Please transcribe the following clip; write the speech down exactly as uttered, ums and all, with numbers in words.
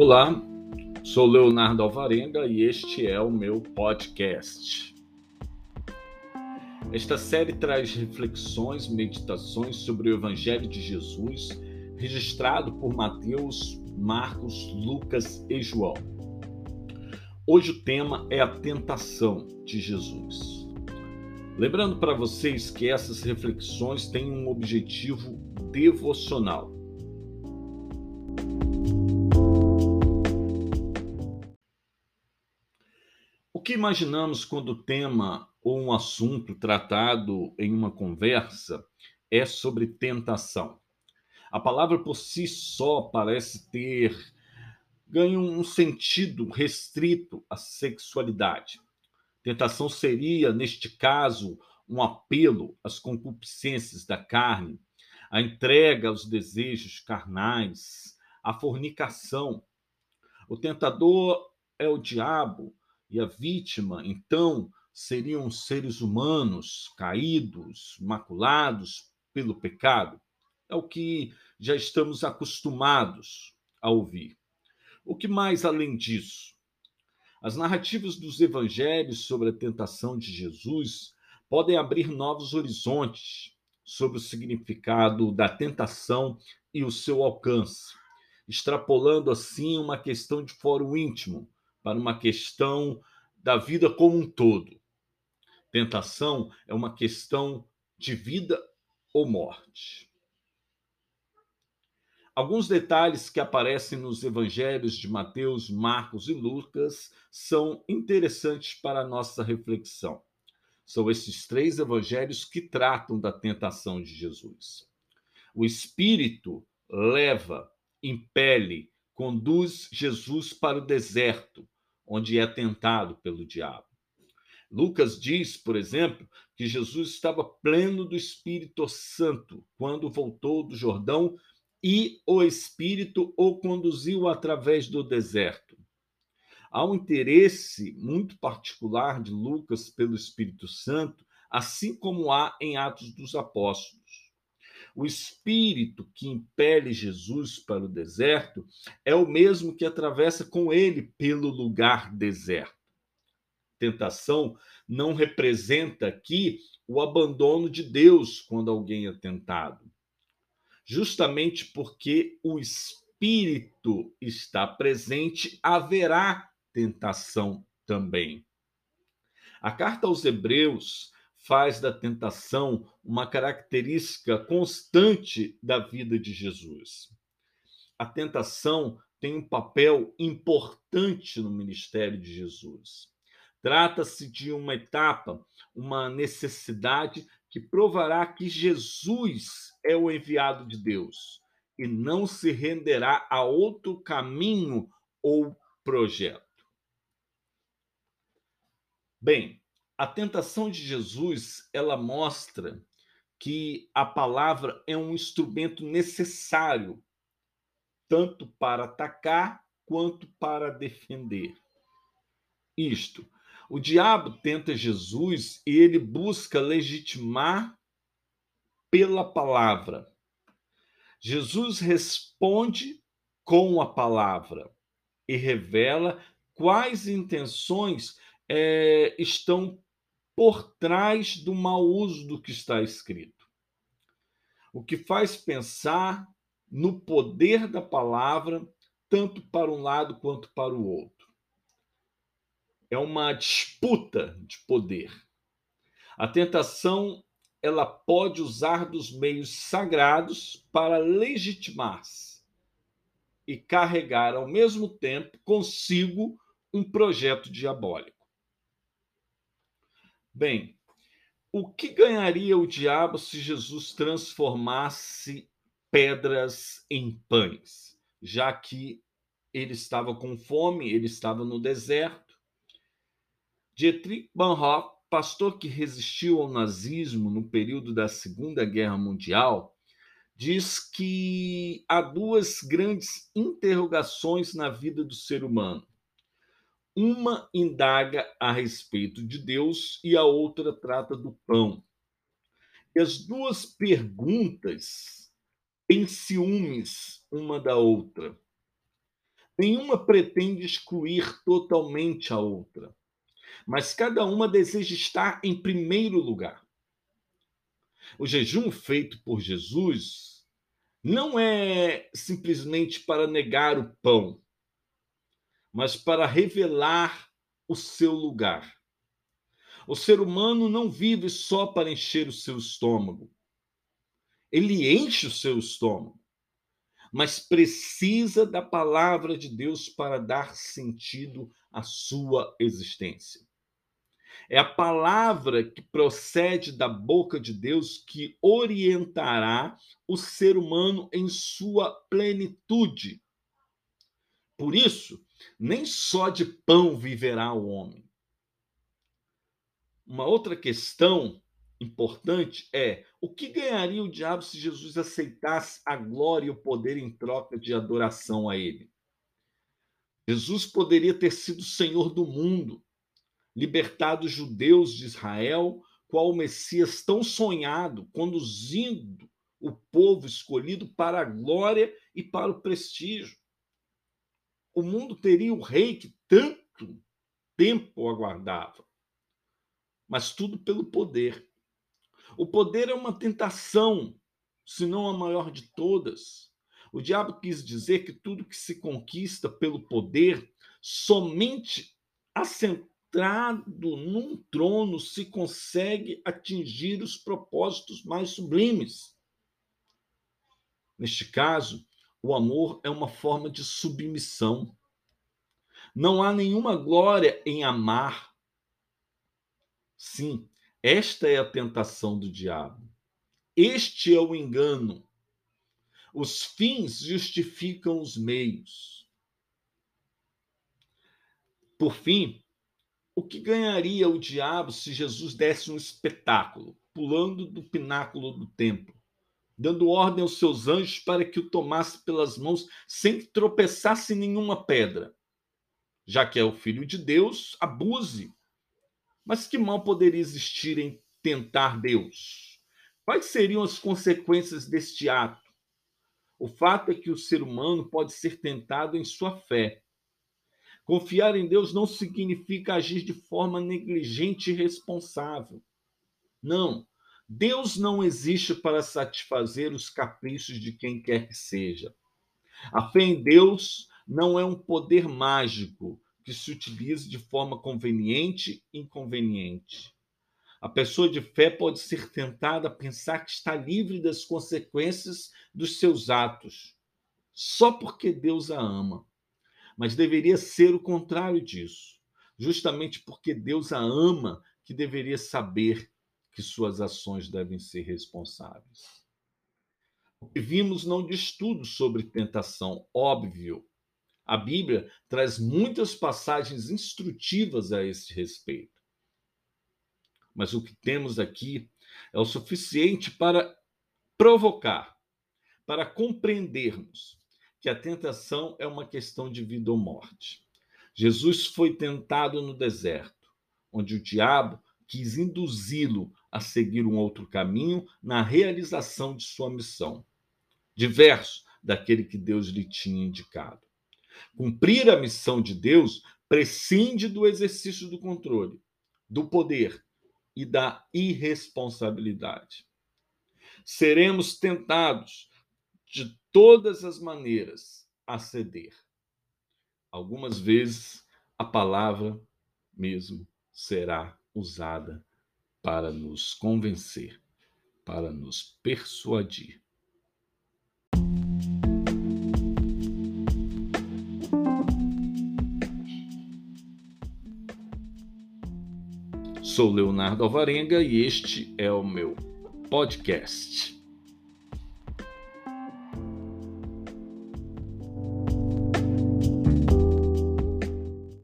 Olá, sou Leonardo Alvarenga e este é o meu podcast. Esta série traz reflexões, meditações sobre o Evangelho de Jesus, registrado por Mateus, Marcos, Lucas e João. Hoje o tema é a tentação de Jesus. Lembrando para vocês que essas reflexões têm um objetivo devocional. O que imaginamos quando o tema ou um assunto tratado em uma conversa é sobre tentação? A palavra por si só parece ter ganho um sentido restrito à sexualidade. Tentação seria, neste caso, um apelo às concupiscências da carne, à entrega aos desejos carnais, à fornicação. O tentador é o diabo, e a vítima, então, seriam seres humanos caídos, maculados pelo pecado. É o que já estamos acostumados a ouvir. O que mais além disso? As narrativas dos evangelhos sobre a tentação de Jesus podem abrir novos horizontes sobre o significado da tentação e o seu alcance, extrapolando assim uma questão de fórum íntimo para uma questão da vida como um todo. Tentação é uma questão de vida ou morte. Alguns detalhes que aparecem nos evangelhos de Mateus, Marcos e Lucas são interessantes para a nossa reflexão. São esses três evangelhos que tratam da tentação de Jesus. O Espírito leva, impele, conduz Jesus para o deserto, onde é tentado pelo diabo. Lucas diz, por exemplo, que Jesus estava pleno do Espírito Santo quando voltou do Jordão e o Espírito o conduziu através do deserto. Há um interesse muito particular de Lucas pelo Espírito Santo, assim como há em Atos dos Apóstolos. O Espírito que impele Jesus para o deserto é o mesmo que atravessa com ele pelo lugar deserto. Tentação não representa aqui o abandono de Deus quando alguém é tentado. Justamente porque o Espírito está presente, haverá tentação também. A carta aos Hebreus faz da tentação uma característica constante da vida de Jesus. A tentação tem um papel importante no ministério de Jesus. Trata-se de uma etapa, uma necessidade que provará que Jesus é o enviado de Deus e não se renderá a outro caminho ou projeto. Bem, a tentação de Jesus, ela mostra que a palavra é um instrumento necessário, tanto para atacar quanto para defender. Isto, o diabo tenta Jesus e ele busca legitimar pela palavra. Jesus responde com a palavra e revela quais intenções eh, estão por trás do mau uso do que está escrito. O que faz pensar no poder da palavra, tanto para um lado quanto para o outro. É uma disputa de poder. A tentação, ela pode usar dos meios sagrados para legitimar-se e carregar ao mesmo tempo consigo um projeto diabólico. Bem, o que ganharia o diabo se Jesus transformasse pedras em pães? Já que ele estava com fome, ele estava no deserto. Dietrich Bonhoeffer, pastor que resistiu ao nazismo no período da Segunda Guerra Mundial, diz que há duas grandes interrogações na vida do ser humano. Uma indaga a respeito de Deus e a outra trata do pão. E as duas perguntas têm ciúmes uma da outra. Nenhuma pretende excluir totalmente a outra, mas cada uma deseja estar em primeiro lugar. O jejum feito por Jesus não é simplesmente para negar o pão, mas para revelar o seu lugar. O ser humano não vive só para encher o seu estômago. Ele enche o seu estômago, mas precisa da palavra de Deus para dar sentido à sua existência. É a palavra que procede da boca de Deus que orientará o ser humano em sua plenitude. Por isso, nem só de pão viverá o homem. Uma outra questão importante é: o que ganharia o diabo se Jesus aceitasse a glória e o poder em troca de adoração a ele? Jesus poderia ter sido Senhor do mundo, libertado os judeus de Israel, qual o Messias tão sonhado, conduzindo o povo escolhido para a glória e para o prestígio. O mundo teria o rei que tanto tempo aguardava, mas tudo pelo poder. O poder é uma tentação, se não a maior de todas. O diabo quis dizer que tudo que se conquista pelo poder, somente assentado num trono se consegue atingir os propósitos mais sublimes. Neste caso, o amor é uma forma de submissão. Não há nenhuma glória em amar. Sim, esta é a tentação do diabo. Este é o engano. Os fins justificam os meios. Por fim, o que ganharia o diabo se Jesus desse um espetáculo, pulando do pináculo do templo, dando ordem aos seus anjos para que o tomasse pelas mãos sem que tropeçasse em nenhuma pedra? Já que é o Filho de Deus, abuse. Mas que mal poderia existir em tentar Deus? Quais seriam as consequências deste ato? O fato é que o ser humano pode ser tentado em sua fé. Confiar em Deus não significa agir de forma negligente e irresponsável. Não, Deus não existe para satisfazer os caprichos de quem quer que seja. A fé em Deus não é um poder mágico que se utiliza de forma conveniente e inconveniente. A pessoa de fé pode ser tentada a pensar que está livre das consequências dos seus atos, só porque Deus a ama. Mas deveria ser o contrário disso. Justamente porque Deus a ama, que deveria saber que suas ações devem ser responsáveis. O que vimos não diz tudo sobre tentação, óbvio. A Bíblia traz muitas passagens instrutivas a esse respeito. Mas o que temos aqui é o suficiente para provocar, para compreendermos que a tentação é uma questão de vida ou morte. Jesus foi tentado no deserto, onde o diabo quis induzi-lo a seguir um outro caminho na realização de sua missão, diverso daquele que Deus lhe tinha indicado. Cumprir a missão de Deus prescinde do exercício do controle, do poder e da irresponsabilidade. Seremos tentados de todas as maneiras a ceder. Algumas vezes a palavra mesmo será usada para nos convencer, para nos persuadir. Sou Leonardo Alvarenga e este é o meu podcast.